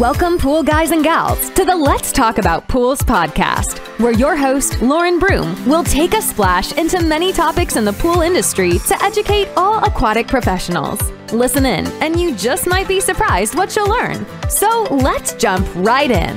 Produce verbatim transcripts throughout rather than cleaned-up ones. Welcome, pool guys and gals, to the Let's Talk About Pools podcast, where your host, Lauren Broom, will take a splash into many topics in the pool industry to educate all aquatic professionals. Listen in, and you just might be surprised what you'll learn. So let's jump right in.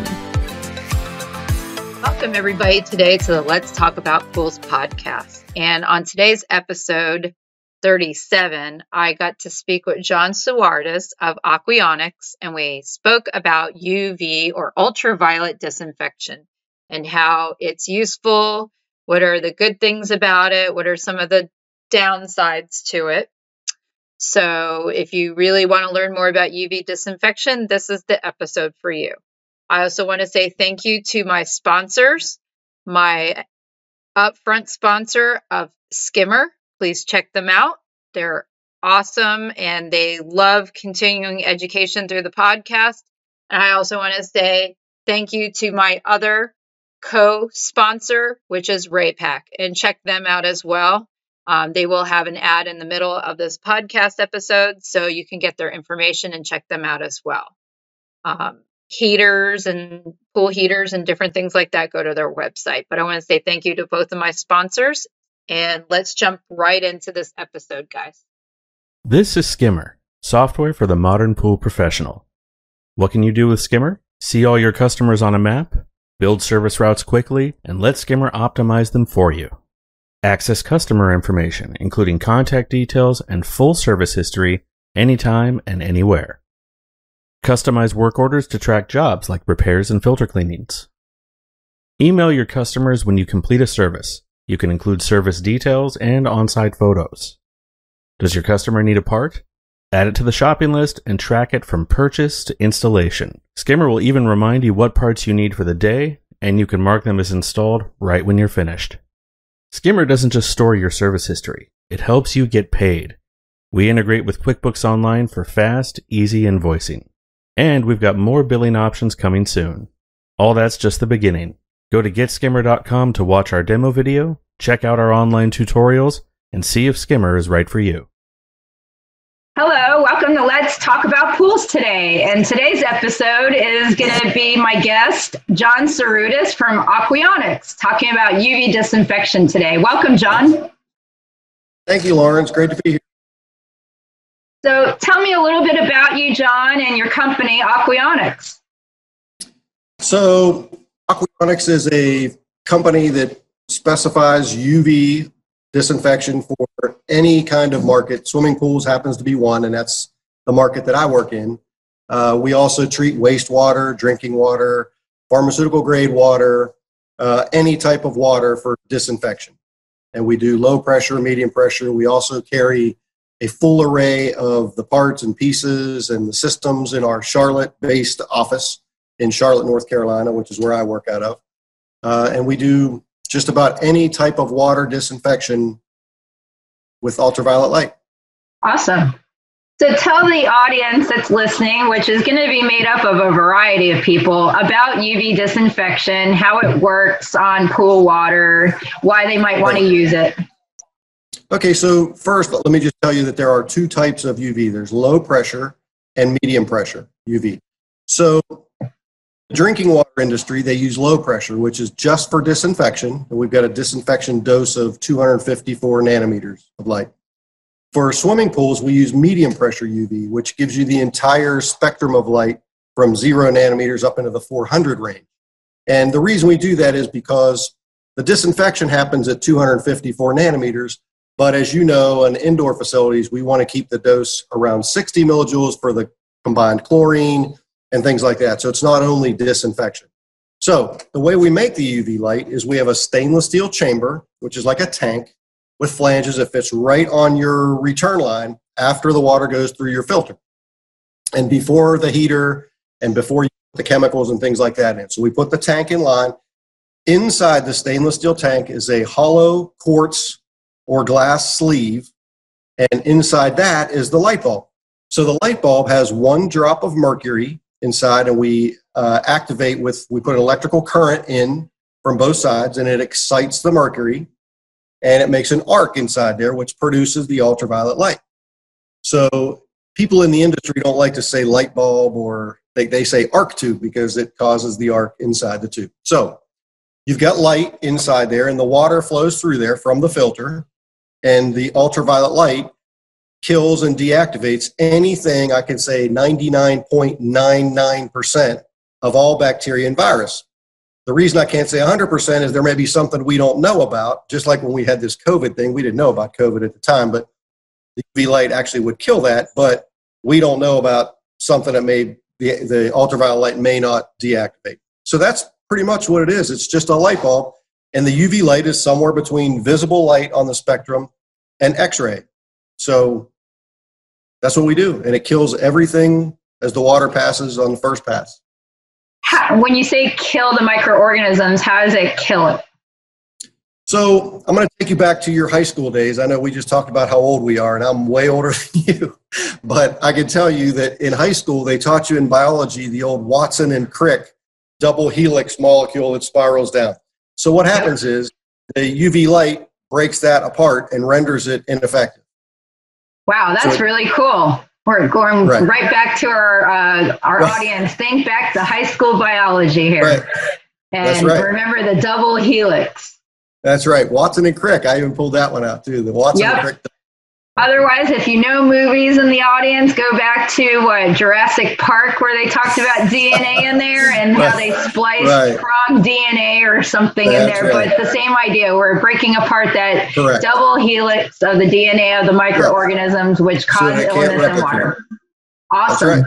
Welcome, everybody, today to the Let's Talk About Pools podcast. And on today's episode thirty-seven, I got to speak with John Sarudis of Aquionics, and we spoke about U V or ultraviolet disinfection and how it's useful, what are the good things about it, what are some of the downsides to it. So if you really want to learn more about U V disinfection, this is the episode for you. I also want to say thank you to my sponsors, my upfront sponsor of Skimmer. Please check them out. They're awesome, and they love continuing education through the podcast. And I also want to say thank you to my other co-sponsor, which is Raypak, and check them out as well. Um, they will have an ad in the middle of this podcast episode, so you can get their information and check them out as well. Um, heaters and pool heaters and different things like that go to their website. But I want to say thank you to both of my sponsors. And let's jump right into this episode, guys. This is Skimmer, software for the modern pool professional. What can you do with Skimmer? See all your customers on a map, build service routes quickly, and let Skimmer optimize them for you. Access customer information, including contact details and full service history, anytime and anywhere. Customize work orders to track jobs like repairs and filter cleanings. Email your customers when you complete a service. You can include service details and on-site photos. Does your customer need a part? Add it to the shopping list and track it from purchase to installation. Skimmer will even remind you what parts you need for the day, and you can mark them as installed right when you're finished. Skimmer doesn't just store your service history. It helps you get paid. We integrate with QuickBooks Online for fast, easy invoicing. And we've got more billing options coming soon. All that's just the beginning. Go to get skimmer dot com to watch our demo video, check out our online tutorials, and see if Skimmer is right for you. Hello, welcome to Let's Talk About Pools today. And today's episode is going to be my guest, John Sarudis from Aquionics, talking about U V disinfection today. Welcome, John. Thank you, Lauren. It's great to be here. So tell me a little bit about you, John, and your company, Aquionics. So Aquionics is a company that specifies U V disinfection for any kind of market. Swimming pools happens to be one, and that's the market that I work in. Uh, we also treat wastewater, drinking water, pharmaceutical grade water, uh, any type of water for disinfection. And we do low pressure, medium pressure. We also carry a full array of the parts and pieces and the systems in our Charlotte-based office in Charlotte, North Carolina, which is where I work out of. Uh, and we do just about any type of water disinfection with ultraviolet light. Awesome. So tell the audience that's listening, which is going to be made up of a variety of people, about U V disinfection, how it works on pool water, why they might want to use it. Okay, so first, let me just tell you that there are two types of U V. There's low pressure and medium pressure U V. So drinking water industry, they use low pressure, which is just for disinfection, and we've got a disinfection dose of two hundred fifty-four nanometers of light. For swimming pools, we use medium pressure U V, which gives you the entire spectrum of light from zero nanometers up into the four hundred range. And the reason we do that is because the disinfection happens at two hundred fifty-four nanometers, but as you know, in indoor facilities, we want to keep the dose around sixty millijoules for the combined chlorine and things like that. So it's not only disinfection. So the way we make the U V light is we have a stainless steel chamber, which is like a tank with flanges that fits right on your return line after the water goes through your filter and before the heater and before you put the chemicals and things like that in. So we put the tank in line. Inside the stainless steel tank is a hollow quartz or glass sleeve, and inside that is the light bulb. So the light bulb has one drop of mercury inside, and we uh, activate with, we put an electrical current in from both sides, and it excites the mercury, and it makes an arc inside there, which produces the ultraviolet light. So people in the industry don't like to say light bulb, or They, they say arc tube because it causes the arc inside the tube. So you've got light inside there, and the water flows through there from the filter, and the ultraviolet light kills and deactivates anything, I can say ninety-nine point nine nine percent of all bacteria and virus. The reason I can't say one hundred percent is there may be something we don't know about, just like when we had this COVID thing. We didn't know about COVID at the time, but the U V light actually would kill that, but we don't know about something that may, the, the ultraviolet light may not deactivate. So that's pretty much what it is. It's just a light bulb, and the U V light is somewhere between visible light on the spectrum and X-ray. So that's what we do, and it kills everything as the water passes on the first pass. How, when you say kill the microorganisms, how does it kill it? So I'm going to take you back to your high school days. I know we just talked about how old we are, and I'm way older than you. But I can tell you that in high school, they taught you in biology the old Watson and Crick double helix molecule that spirals down. So what happens is the U V light breaks that apart and renders it ineffective. Wow, that's so it, really cool. We're going right, right back to our uh, our right. audience. Think back to high school biology here. Right. And that's right. Remember the double helix. That's right. Watson and Crick. I even pulled that one out, too. The Watson yep. and Crick. Otherwise, if you know movies in the audience, go back to what, Jurassic Park, where they talked about D N A in there and how they spliced right. frog D N A or something that's in there. Right. But it's the same idea. We're breaking apart that Correct. double helix of the D N A of the microorganisms, which cause so illness in water. Awesome. Right.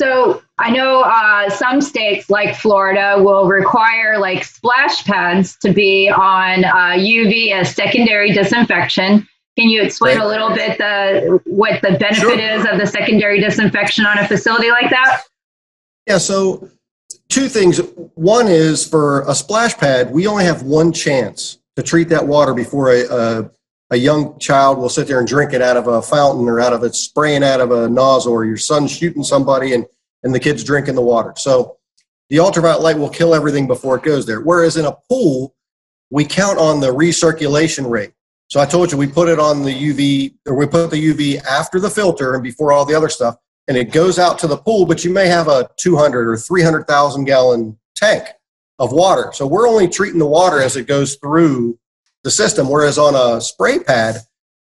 So I know uh, some states like Florida will require like splash pads to be on uh, U V as secondary disinfection. Can you explain right. a little bit the, what the benefit sure. is of the secondary disinfection on a facility like that? Yeah, so two things. One is for a splash pad, we only have one chance to treat that water before a, a, a young child will sit there and drink it out of a fountain or out of it, spraying out of a nozzle, or your son shooting somebody and, and the kid's drinking the water. So the ultraviolet light will kill everything before it goes there. Whereas in a pool, we count on the recirculation rate. So I told you we put it on the U V, or we put the U V after the filter and before all the other stuff, and it goes out to the pool, but you may have a two hundred or three hundred thousand gallon tank of water. So we're only treating the water as it goes through the system, whereas on a spray pad,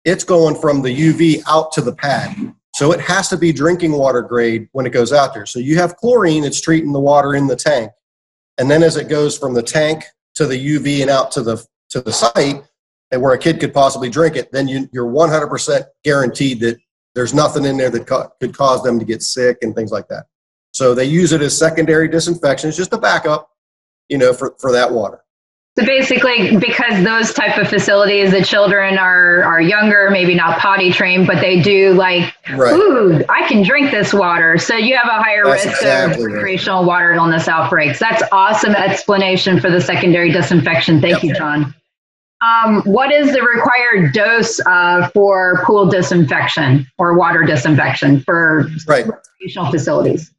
it's going from the U V out to the pad. So it has to be drinking water grade when it goes out there. So you have chlorine, it's treating the water in the tank. And then as it goes from the tank to the U V and out to the, to the site, and where a kid could possibly drink it, then you, you're one hundred percent guaranteed that there's nothing in there that co- could cause them to get sick and things like that. So they use it as secondary disinfection. It's just a backup, you know, for, for that water. So basically, because those type of facilities, the children are, are younger, maybe not potty trained, but they do like, right. ooh, I can drink this water. So you have a higher That's risk exactly of recreational right. water illness outbreaks. That's awesome explanation for the secondary disinfection. Thank yep. you, John. Um, what is the required dose uh, for pool disinfection or water disinfection for right. recreational facilities?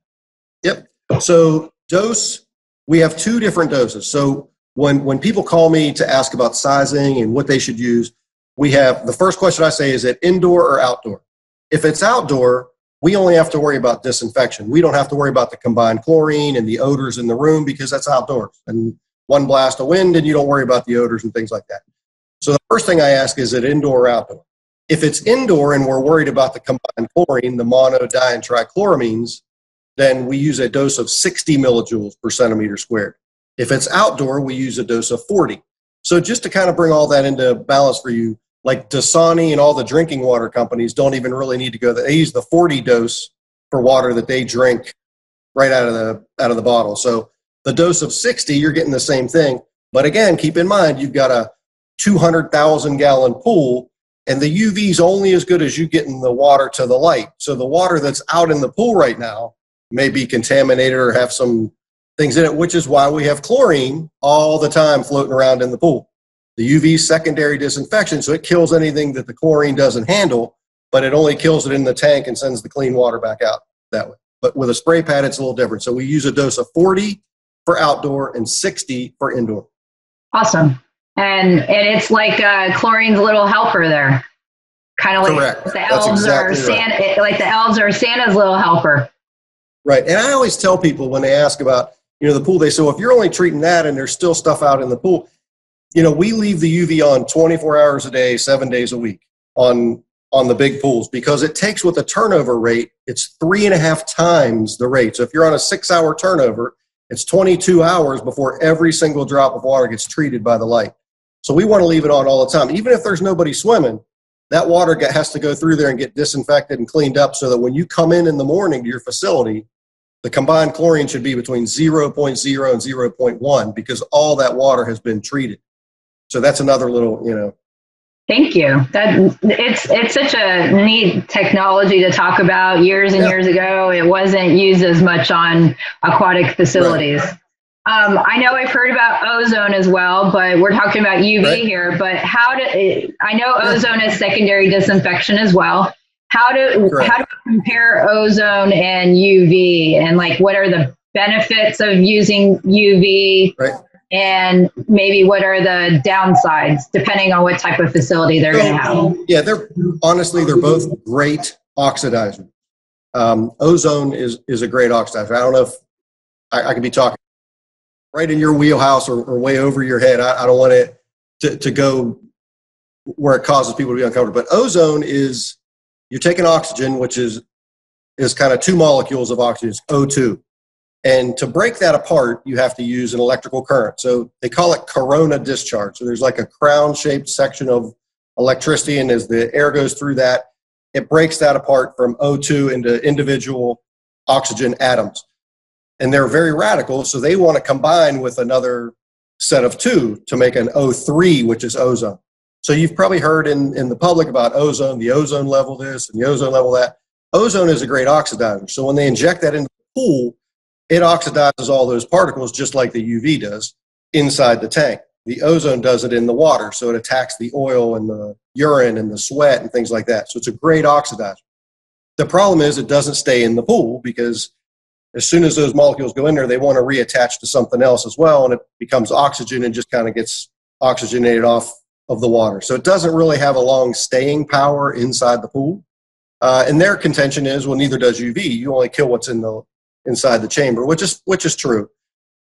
Yep. So dose, we have two different doses. So when, when people call me to ask about sizing and what they should use, we have the first question I say, is it indoor or outdoor? If it's outdoor, we only have to worry about disinfection. We don't have to worry about the combined chlorine and the odors in the room because that's outdoors. And one blast of wind, and you don't worry about the odors and things like that. So the first thing I ask, is it indoor or outdoor? If it's indoor and we're worried about the combined chlorine, the mono, di, and trichloramines, then we use a dose of sixty millijoules per centimeter squared. If it's outdoor, we use a dose of forty. So just to kind of bring all that into balance for you, like Dasani and all the drinking water companies don't even really need to go there. They use the forty dose for water that they drink right out of the out of the bottle. So the dose of sixty, you're getting the same thing. But again, keep in mind, you've got a two hundred thousand gallon pool, and the U V's only as good as you getting the water to the light. So the water that's out in the pool right now may be contaminated or have some things in it, which is why we have chlorine all the time floating around in the pool. The U V's secondary disinfection, so it kills anything that the chlorine doesn't handle, but it only kills it in the tank and sends the clean water back out that way. But with a spray pad, it's a little different. So we use a dose of forty for outdoor and sixty for indoor. Awesome. And and it's like uh, chlorine's little helper there. Kind of like Correct. the elves exactly are Santa, right. like the elves are Santa's little helper. Right. And I always tell people when they ask about, you know, the pool, they say, well, if you're only treating that and there's still stuff out in the pool, you know, we leave the U V on twenty-four hours a day, seven days a week on, on the big pools, because it takes with a turnover rate, it's three and a half times the rate. So if you're on a six hour turnover, it's twenty-two hours before every single drop of water gets treated by the light. So we want to leave it on all the time. Even if there's nobody swimming, that water has to go through there and get disinfected and cleaned up so that when you come in in the morning to your facility, the combined chlorine should be between zero point zero and zero point one because all that water has been treated. So that's another little, you know. Thank you. That it's it's such a neat technology to talk about. Years and yeah. years ago, it wasn't used as much on aquatic facilities. Right. Um, I know I've heard about ozone as well, but we're talking about U V right. here. But how do I know ozone is secondary disinfection as well? How do Correct. how do we compare ozone and U V, and like what are the benefits of using U V, right. and maybe what are the downsides depending on what type of facility they're going to have? Yeah, they're honestly they're both great oxidizers. Um, ozone is is a great oxidizer. I don't know if I, I could be talking right in your wheelhouse or, or way over your head. I, I don't want it to, to go where it causes people to be uncomfortable. But ozone is, you're taking oxygen, which is, is kind of two molecules of oxygen, it's O two. And to break that apart, you have to use an electrical current. So they call it corona discharge. So there's like a crown-shaped section of electricity, and as the air goes through that, it breaks that apart from O two into individual oxygen atoms. And they're very radical, so they want to combine with another set of two to make an O three, which is ozone. So you've probably heard in, in the public about ozone, the ozone level this and the ozone level that. Ozone is a great oxidizer. So when they inject that into the pool, it oxidizes all those particles just like the U V does inside the tank. The ozone does it in the water, so it attacks the oil and the urine and the sweat and things like that. So it's a great oxidizer. The problem is it doesn't stay in the pool because as soon as those molecules go in there, they want to reattach to something else as well, and it becomes oxygen and just kind of gets oxygenated off of the water. So it doesn't really have a long staying power inside the pool. Uh, and their contention is, well, neither does U V. You only kill what's in the inside the chamber, which is which is true.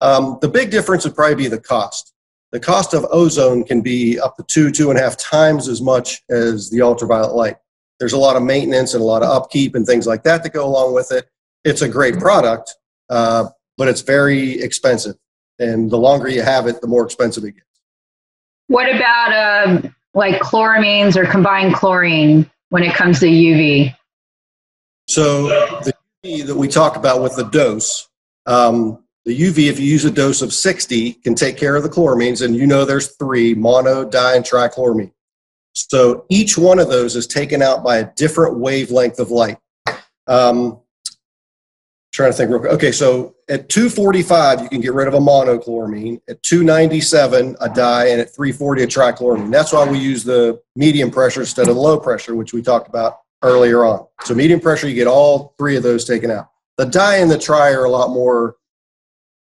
Um, the big difference would probably be the cost. The cost of ozone can be up to two, two and a half times as much as the ultraviolet light. There's a lot of maintenance and a lot of upkeep and things like that that go along with it. It's a great product, uh, but it's very expensive. And the longer you have it, the more expensive it gets. What about um, like chloramines or combined chlorine when it comes to U V? So the U V that we talked about with the dose, um, the U V, if you use a dose of sixty, can take care of the chloramines. And you know there's three, mono, di, and trichloramine. So each one of those is taken out by a different wavelength of light. Um, Trying to think real quick. Okay, so at two forty-five, you can get rid of a monochloramine. At two ninety-seven, a di, and at three forty, a trichloramine. That's why we use the medium pressure instead of low pressure, which we talked about earlier on. So medium pressure, you get all three of those taken out. The di and the tri are a lot more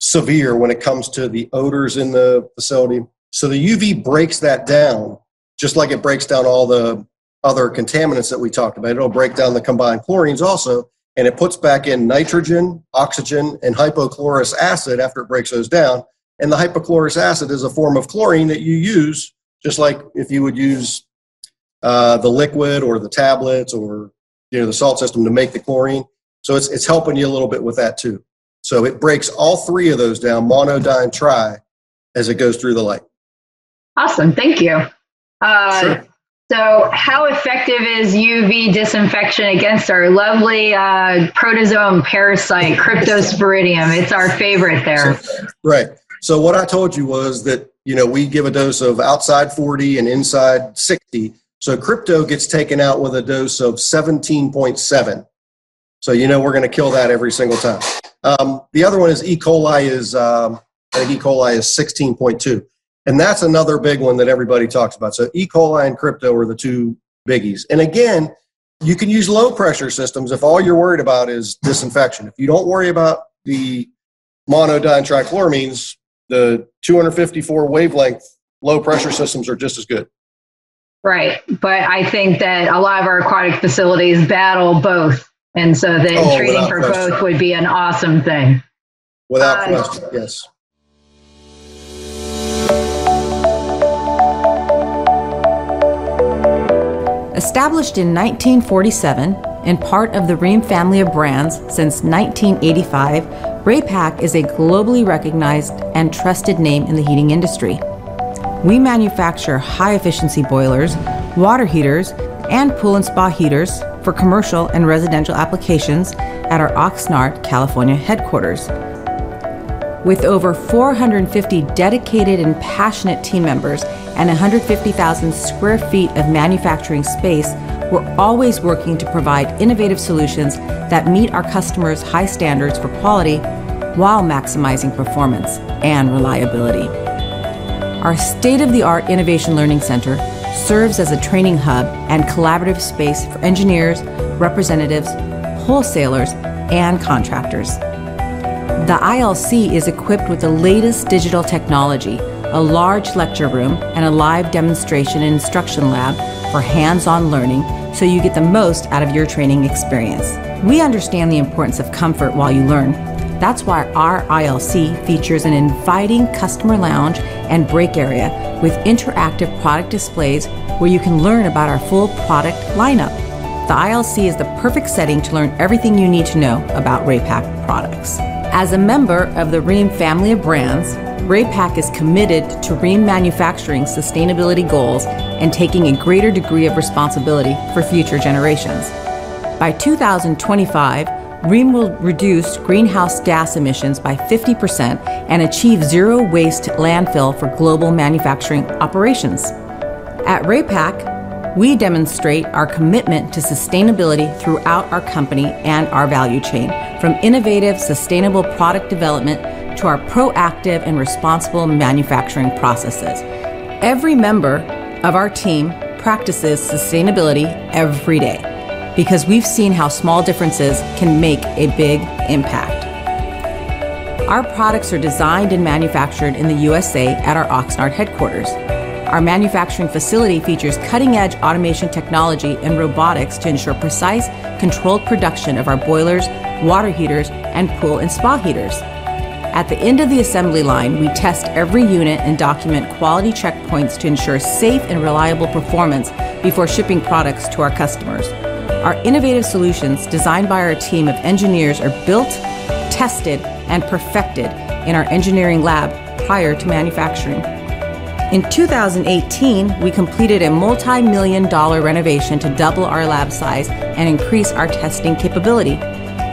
severe when it comes to the odors in the facility. So the U V breaks that down, just like it breaks down all the other contaminants that we talked about. It'll break down the combined chlorines also. And it puts back in nitrogen, oxygen, and hypochlorous acid after it breaks those down. And the hypochlorous acid is a form of chlorine that you use, just like if you would use uh, the liquid or the tablets or you know the salt system to make the chlorine. So it's, it's helping you a little bit with that too. So it breaks all three of those down, mono, di, and tri, as it goes through the light. Awesome. Thank you. Uh, sure. So how effective is U V disinfection against our lovely uh, protozoan parasite, Cryptosporidium? It's our favorite there. So, right. So what I told you was that, you know, we give a dose of outside forty and inside sixty. So crypto gets taken out with a dose of seventeen point seven. So, you know, we're going to kill that every single time. Um, the other one is E. coli is, um, I think E. coli is sixteen point two. And that's another big one that everybody talks about. So E. coli and crypto are the two biggies. And again, you can use low pressure systems if all you're worried about is disinfection. If you don't worry about the mono, di, and trichloramines, the two fifty-four wavelength low pressure systems are just as good. Right. But I think that a lot of our aquatic facilities battle both And so then oh, treating for question. both would be an awesome thing. Without uh, question, yes. Established in nineteen forty-seven and part of the Rheem family of brands since nineteen eighty-five, Raypak is a globally recognized and trusted name in the heating industry. We manufacture high-efficiency boilers, water heaters, and pool and spa heaters for commercial and residential applications at our Oxnard, California headquarters. With over four hundred fifty dedicated and passionate team members and one hundred fifty thousand square feet of manufacturing space, we're always working to provide innovative solutions that meet our customers' high standards for quality while maximizing performance and reliability. Our state-of-the-art Innovation Learning Center serves as a training hub and collaborative space for engineers, representatives, wholesalers, and contractors. The I L C is equipped with the latest digital technology, a large lecture room, and a live demonstration and instruction lab for hands-on learning, so you get the most out of your training experience. We understand the importance of comfort while you learn. That's why our I L C features an inviting customer lounge and break area with interactive product displays where you can learn about our full product lineup. The I L C is the perfect setting to learn everything you need to know about Raypak products. As a member of the Rheem family of brands, Raypak is committed to Rheem manufacturing's sustainability goals and taking a greater degree of responsibility for future generations. By two thousand twenty-five, Rheem will reduce greenhouse gas emissions by fifty percent and achieve zero waste to landfill for global manufacturing operations. At Raypak, we demonstrate our commitment to sustainability throughout our company and our value chain, from innovative, sustainable product development to our proactive and responsible manufacturing processes. Every member of our team practices sustainability every day because we've seen how small differences can make a big impact. Our products are designed and manufactured in the U S A at our Oxnard headquarters. Our manufacturing facility features cutting-edge automation technology and robotics to ensure precise, controlled production of our boilers, water heaters, and pool and spa heaters. At the end of the assembly line, we test every unit and document quality checkpoints to ensure safe and reliable performance before shipping products to our customers. Our innovative solutions, designed by our team of engineers, are built, tested, and perfected in our engineering lab prior to manufacturing. In two thousand eighteen, we completed a multi-million dollar renovation to double our lab size and increase our testing capability.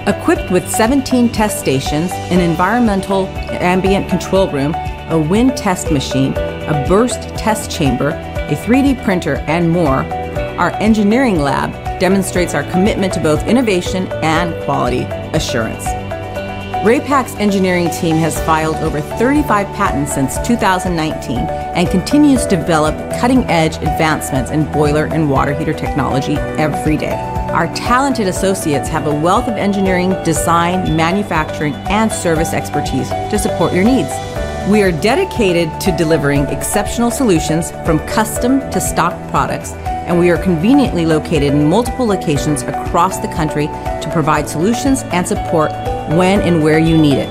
Equipped with seventeen test stations, an environmental ambient control room, a wind test machine, a burst test chamber, a three D printer, and more, our engineering lab demonstrates our commitment to both innovation and quality assurance. Raypak's engineering team has filed over thirty-five patents since two thousand nineteen and continues to develop cutting-edge advancements in boiler and water heater technology every day. Our talented associates have a wealth of engineering, design, manufacturing, and service expertise to support your needs. We are dedicated to delivering exceptional solutions from custom to stock products, and we are conveniently located in multiple locations across the country to provide solutions and support when and where you need it.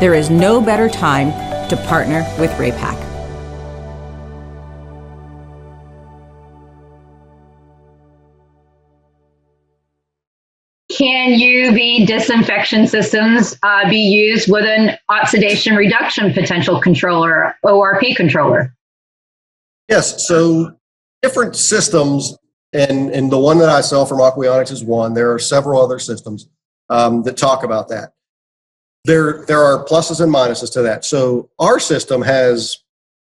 There is no better time to partner with Raypak. Can U V disinfection systems uh, be used with an oxidation reduction potential controller, O R P controller? Yes, so different systems, and, and the one that I sell from Aquionics is one. There are several other systems um, that talk about that. There, there are pluses and minuses to that. So our system has,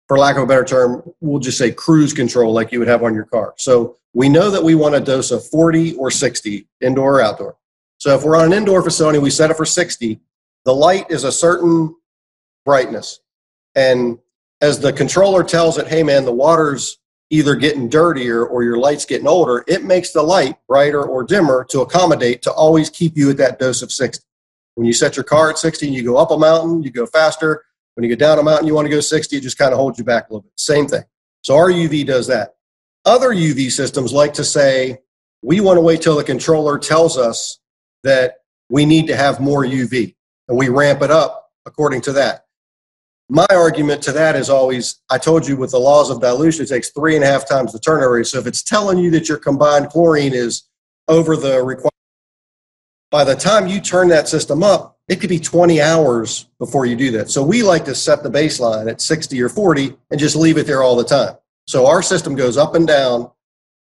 for lack of a better term, we'll just say cruise control, like you would have on your car. So we know that we want a dose of forty or sixty, indoor or outdoor. So if we're on an indoor facility, we set it for sixty. The light is a certain brightness. And as the controller tells it, hey, man, the water's either getting dirtier or your light's getting older, it makes the light brighter or dimmer to accommodate, to always keep you at that dose of sixty. When you set your car at sixty and you go up a mountain, you go faster. When you go down a mountain, you want to go sixty, it just kind of holds you back a little bit. Same thing. So our U V does that. Other U V systems like to say, we want to wait till the controller tells us that we need to have more U V, and we ramp it up according to that. My argument to that is always, I told you with the laws of dilution, it takes three and a half times the turn area. So if it's telling you that your combined chlorine is over the requirement, by the time you turn that system up, it could be twenty hours before you do that. So we like to set the baseline at sixty or forty and just leave it there all the time. So our system goes up and down,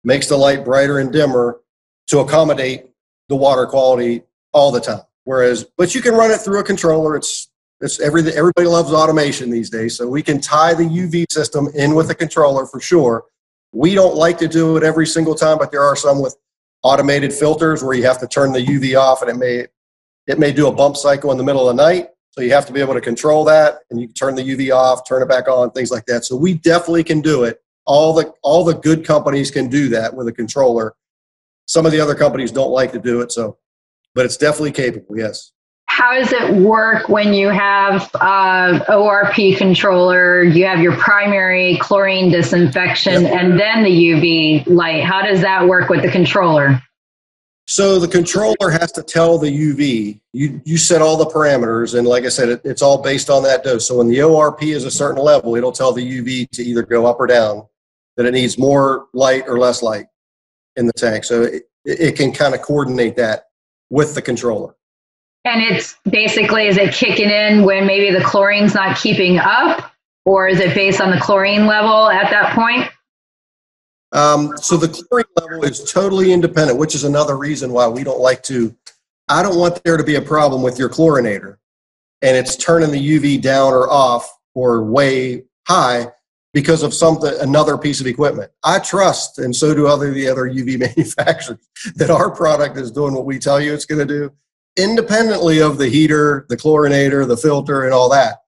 makes the light brighter and dimmer to accommodate the water quality all the time. Whereas, but you can run it through a controller. It's, it's every, everybody loves automation these days. So we can tie the U V system in with a controller for sure. We don't like to do it every single time, but there are some with automated filters where you have to turn the U V off, and it may, it may do a bump cycle in the middle of the night. So you have to be able to control that, and you can turn the U V off, turn it back on, things like that. So we definitely can do it. All the, all the good companies can do that with a controller. Some of the other companies don't like to do it, so, but it's definitely capable, yes. How does it work when you have uh, O R P controller, you have your primary chlorine disinfection, yep, and then the U V light? How does that work with the controller? So the controller has to tell the U V, you, you set all the parameters, and like I said, it, it's all based on that dose. So when the O R P is a certain level, it'll tell the U V to either go up or down, that it needs more light or less light in the tank. So it, it can kind of coordinate that with the controller. And it's basically, is it kicking in when maybe the chlorine's not keeping up, or is it based on the chlorine level at that point? Um, so the chlorine level is totally independent, which is another reason why we don't like to, I don't want there to be a problem with your chlorinator and it's turning the U V down or off or way high because of something, another piece of equipment. I trust, and so do other the other U V manufacturers, that our product is doing what we tell you it's going to do, independently of the heater, the chlorinator, the filter, and all that.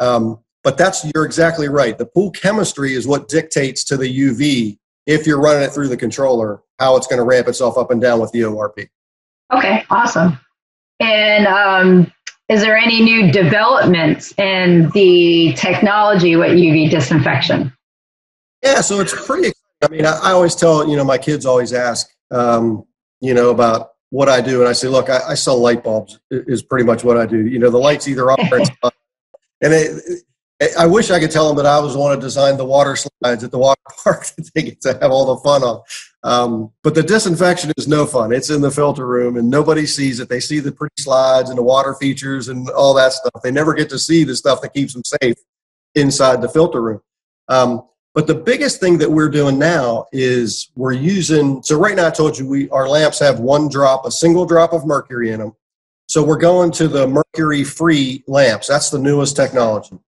Um, but that's, you're exactly right. The pool chemistry is what dictates to the U V, if you're running it through the controller, how it's going to ramp itself up and down with the O R P. Okay, awesome. And um, is there any new developments in the technology with U V disinfection? Yeah, so it's pretty exciting. I mean, I, I always tell, you know, my kids always ask, um, you know, about what I do. And I say, look, I, I sell light bulbs is pretty much what I do. You know, the light's either on or it's on. And it, I wish I could tell them that I was the one who designed the water slides at the water park that they get to have all the fun on. Um, but the disinfection is no fun. It's in the filter room and nobody sees it. They see the pretty slides and the water features and all that stuff. They never get to see the stuff that keeps them safe inside the filter room. Um, but the biggest thing that we're doing now is we're using, so right now I told you we our lamps have one drop, a single drop of mercury in them. So we're going to the mercury-free lamps. That's the newest technology.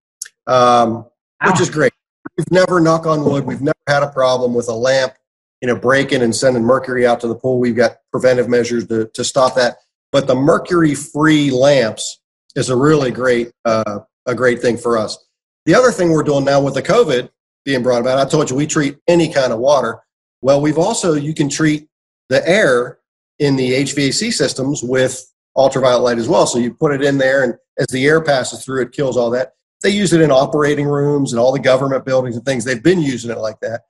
Um, which is great. We've never, knock on wood, we've never had a problem with a lamp, you know, breaking and sending mercury out to the pool. We've got preventive measures to, to stop that. But the mercury-free lamps is a really great, uh, a great thing for us. The other thing we're doing now with the COVID being brought about, I told you we treat any kind of water. Well, we've also, you can treat the air in the H V A C systems with ultraviolet light as well. So you put it in there, and as the air passes through, it kills all that. They use it in operating rooms and all the government buildings and things. They've been using it like that.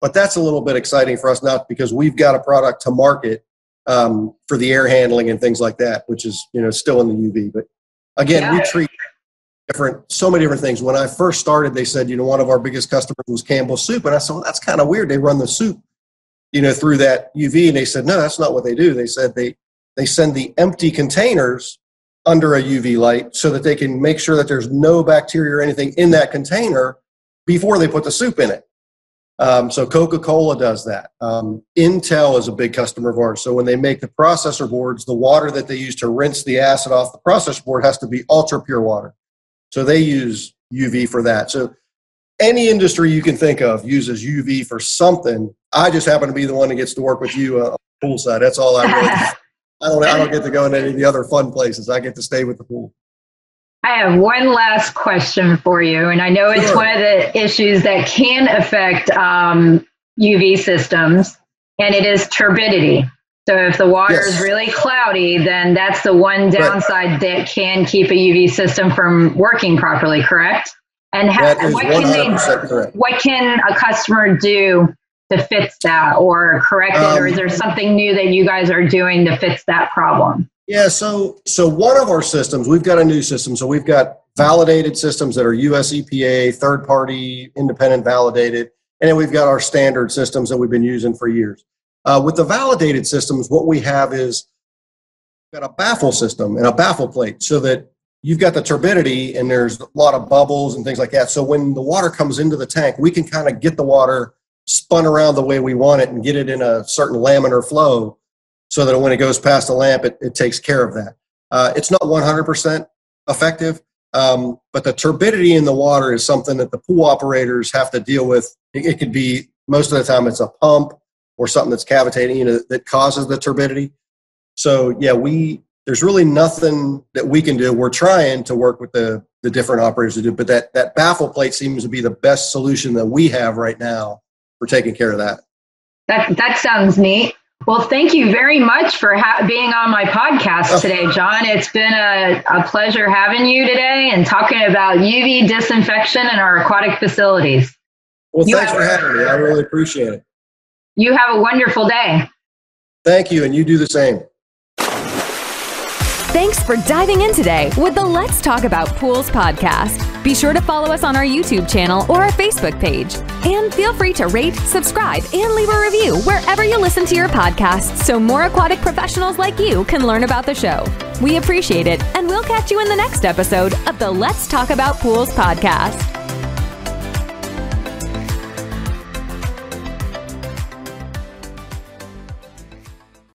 But that's a little bit exciting for us now because we've got a product to market um, for the air handling and things like that, which is, you know, still in the U V. But again, yeah, we treat different, so many different things. When I first started, they said, you know, one of our biggest customers was Campbell Soup. And I said, well, that's kind of weird. They run the soup, you know, through that U V. And they said, no, that's not what they do. They said they, they send the empty containers under a U V light so that they can make sure that there's no bacteria or anything in that container before they put the soup in it. Um, so Coca-Cola does that. Um, Intel is a big customer of ours. So when they make the processor boards, the water that they use to rinse the acid off the processor board has to be ultra pure water. So they use U V for that. So any industry you can think of uses U V for something. I just happen to be the one that gets to work with you uh, poolside. That's all I really do. I don't, I don't get to go into any of the other fun places. I get to stay with the pool. I have one last question for you, and I know it's sure. One of the issues that can affect um, U V systems, and it is turbidity. So if the water yes. is really cloudy, then that's the one downside right. that can keep a U V system from working properly, correct? And how, that is what, can they, correct. What can a customer do to fix that or correct it, um, or is there something new that you guys are doing to fix that problem? Yeah, so so one of our systems, we've got a new system. So we've got validated systems that are U S E P A, third-party, independent validated, and then we've got our standard systems that we've been using for years. Uh, with the validated systems, what we have is we've got a baffle system and a baffle plate so that you've got the turbidity and there's a lot of bubbles and things like that. So when the water comes into the tank, we can kind of get the water spun around the way we want it and get it in a certain laminar flow, so that when it goes past the lamp, it, it takes care of that. Uh, it's not one hundred percent effective, um, but the turbidity in the water is something that the pool operators have to deal with. It, it could be, most of the time, it's a pump or something that's cavitating, you know, that causes the turbidity. So, yeah, we there's really nothing that we can do. We're trying to work with the, the different operators to do, but that, that baffle plate seems to be the best solution that we have right now for taking care of that. That, that sounds neat. Well, thank you very much for ha- being on my podcast today, John. It's been a, a pleasure having you today and talking about U V disinfection in our aquatic facilities. Well, you thanks have, for having me. I really appreciate it. You have a wonderful day. Thank you, and you do the same. Thanks for diving in today with the Let's Talk About Pools podcast. Be sure to follow us on our YouTube channel or our Facebook page. And feel free to rate, subscribe, and leave a review wherever you listen to your podcasts so more aquatic professionals like you can learn about the show. We appreciate it, and we'll catch you in the next episode of the Let's Talk About Pools podcast.